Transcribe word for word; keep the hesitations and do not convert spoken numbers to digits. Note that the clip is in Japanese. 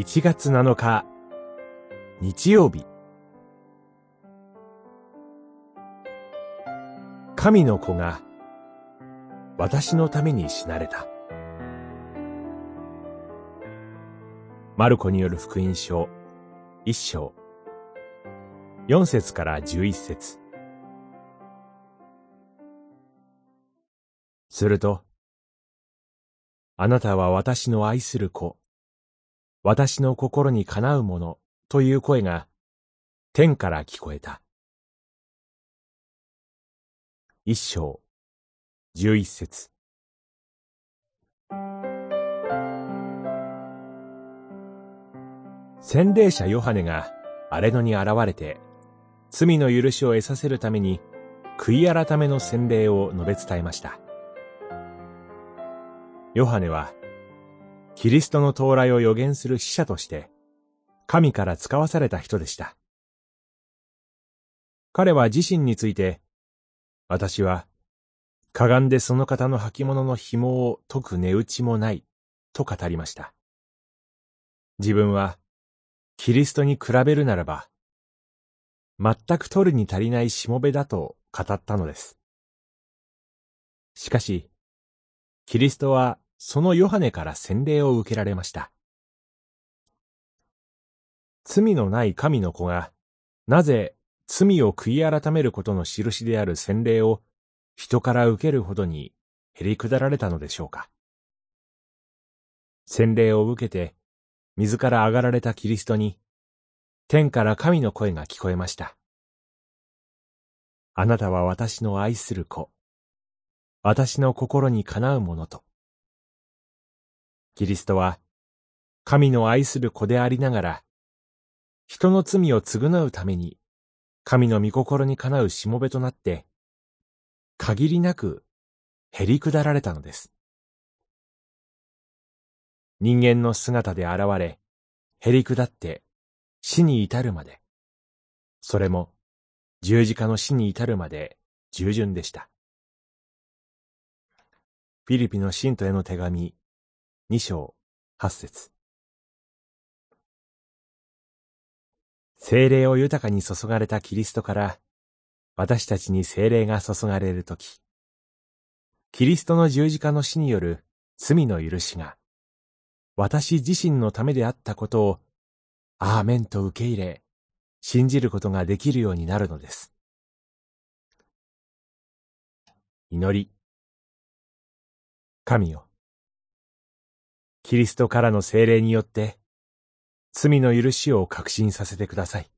いちがつなのか日曜日。神の子が私のために死なれた。マルコによる福音書一章四節から十一節。すると、あなたは私の愛する子、私の心にかなうものという声が天から聞こえた。一章十一節。洗礼者ヨハネが荒れ野に現れて、罪の許しを得させるために、悔い改めの洗礼を述べ伝えました。ヨハネは、キリストの到来を予言する使者として、神から使わされた人でした。彼は自身について、私は、かがんでその方の履物の紐を解く値打ちもない、と語りました。自分は、キリストに比べるならば、全く取るに足りないしもべだと語ったのです。しかし、キリストはそのヨハネから洗礼を受けられました。罪のない神の子が、なぜ罪を悔い改めることの印である洗礼を人から受けるほどにへりくだられたのでしょうか。洗礼を受けて、自ら上がられたキリストに、天から神の声が聞こえました。あなたは私の愛する子、私の心にかなうものと。キリストは、神の愛する子でありながら、人の罪を償うために、神の御心にかなうしもべとなって、限りなくへりくだられたのです。人間の姿で現れ、へりくだって死に至るまで、それも十字架の死に至るまで従順でした。フィリピの信徒への手紙、二章八節。聖霊を豊かに注がれたキリストから、私たちに聖霊が注がれるとき、キリストの十字架の死による罪の許しが、私自身のためであったことを、アーメンと受け入れ、信じることができるようになるのです。祈り。神よ、キリストからの聖霊によって、罪の許しを確信させてください。